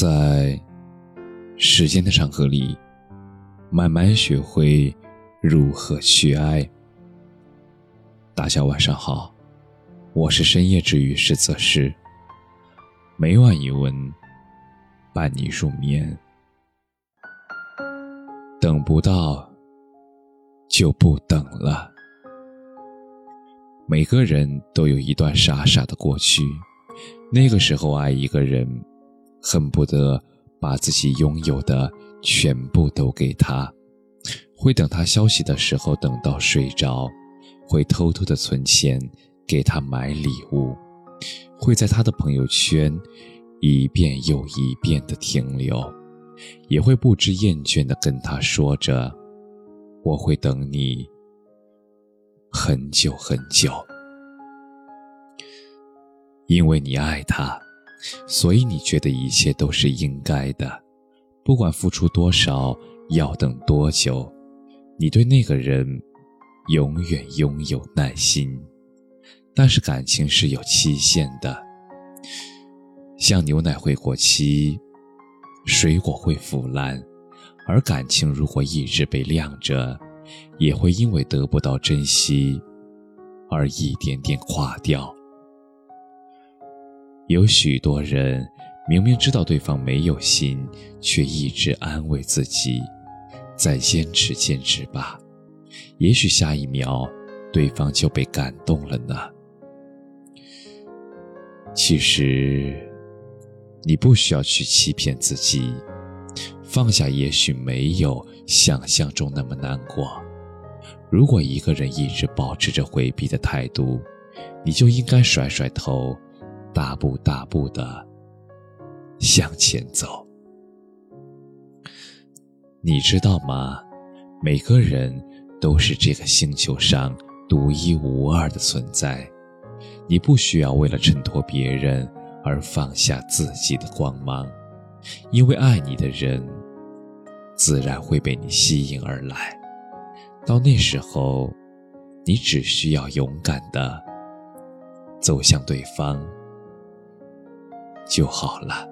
在时间的长河里，慢慢学会如何去爱。大家晚上好，我是深夜治愈师则是，每晚一文伴你入眠。等不到就不等了。每个人都有一段傻傻的过去，那个时候爱一个人，恨不得把自己拥有的全部都给他，会等他消息的时候等到睡着，会偷偷的存钱给他买礼物，会在他的朋友圈一遍又一遍的停留，也会不知厌倦的跟他说着，我会等你很久很久。因为你爱他，所以你觉得一切都是应该的，不管付出多少，要等多久，你对那个人永远拥有耐心。但是感情是有期限的，像牛奶会过期，水果会腐烂，而感情如果一直被晾着，也会因为得不到珍惜而一点点垮掉。有许多人明明知道对方没有心，却一直安慰自己，再坚持坚持吧，也许下一秒对方就被感动了呢。其实你不需要去欺骗自己，放下也许没有想象中那么难过。如果一个人一直保持着回避的态度，你就应该甩甩头，大步大步地向前走。你知道吗？每个人都是这个星球上独一无二的存在，你不需要为了衬托别人而放下自己的光芒，因为爱你的人自然会被你吸引而来。到那时候，你只需要勇敢地走向对方就好了。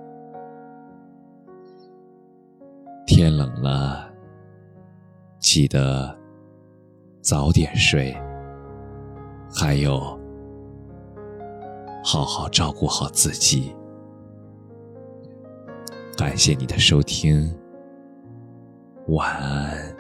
天冷了，记得早点睡，还有好好照顾好自己。感谢你的收听，晚安。